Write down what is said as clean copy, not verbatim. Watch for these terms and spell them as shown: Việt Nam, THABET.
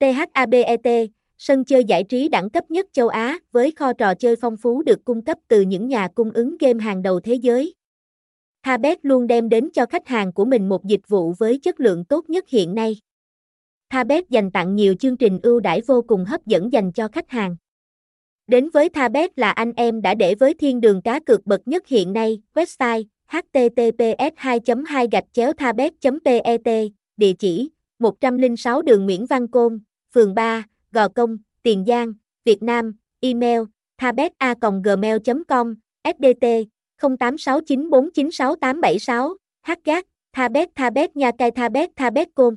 THABET, sân chơi giải trí đẳng cấp nhất châu Á với kho trò chơi phong phú được cung cấp từ những nhà cung ứng game hàng đầu thế giới. THABET luôn đem đến cho khách hàng của mình một dịch vụ với chất lượng tốt nhất hiện nay. THABET dành tặng nhiều chương trình ưu đãi vô cùng hấp dẫn dành cho khách hàng. Đến với THABET là anh em đã để với thiên đường cá cược bậc nhất hiện nay. Website https://thabet.pet, địa chỉ 106 đường Nguyễn Văn Côn, phường 3, Gò Công, Tiền Giang, Việt Nam. Email thabeta@gmail.com, SĐT 0869496876, hgác thabet nha cai thabet.com.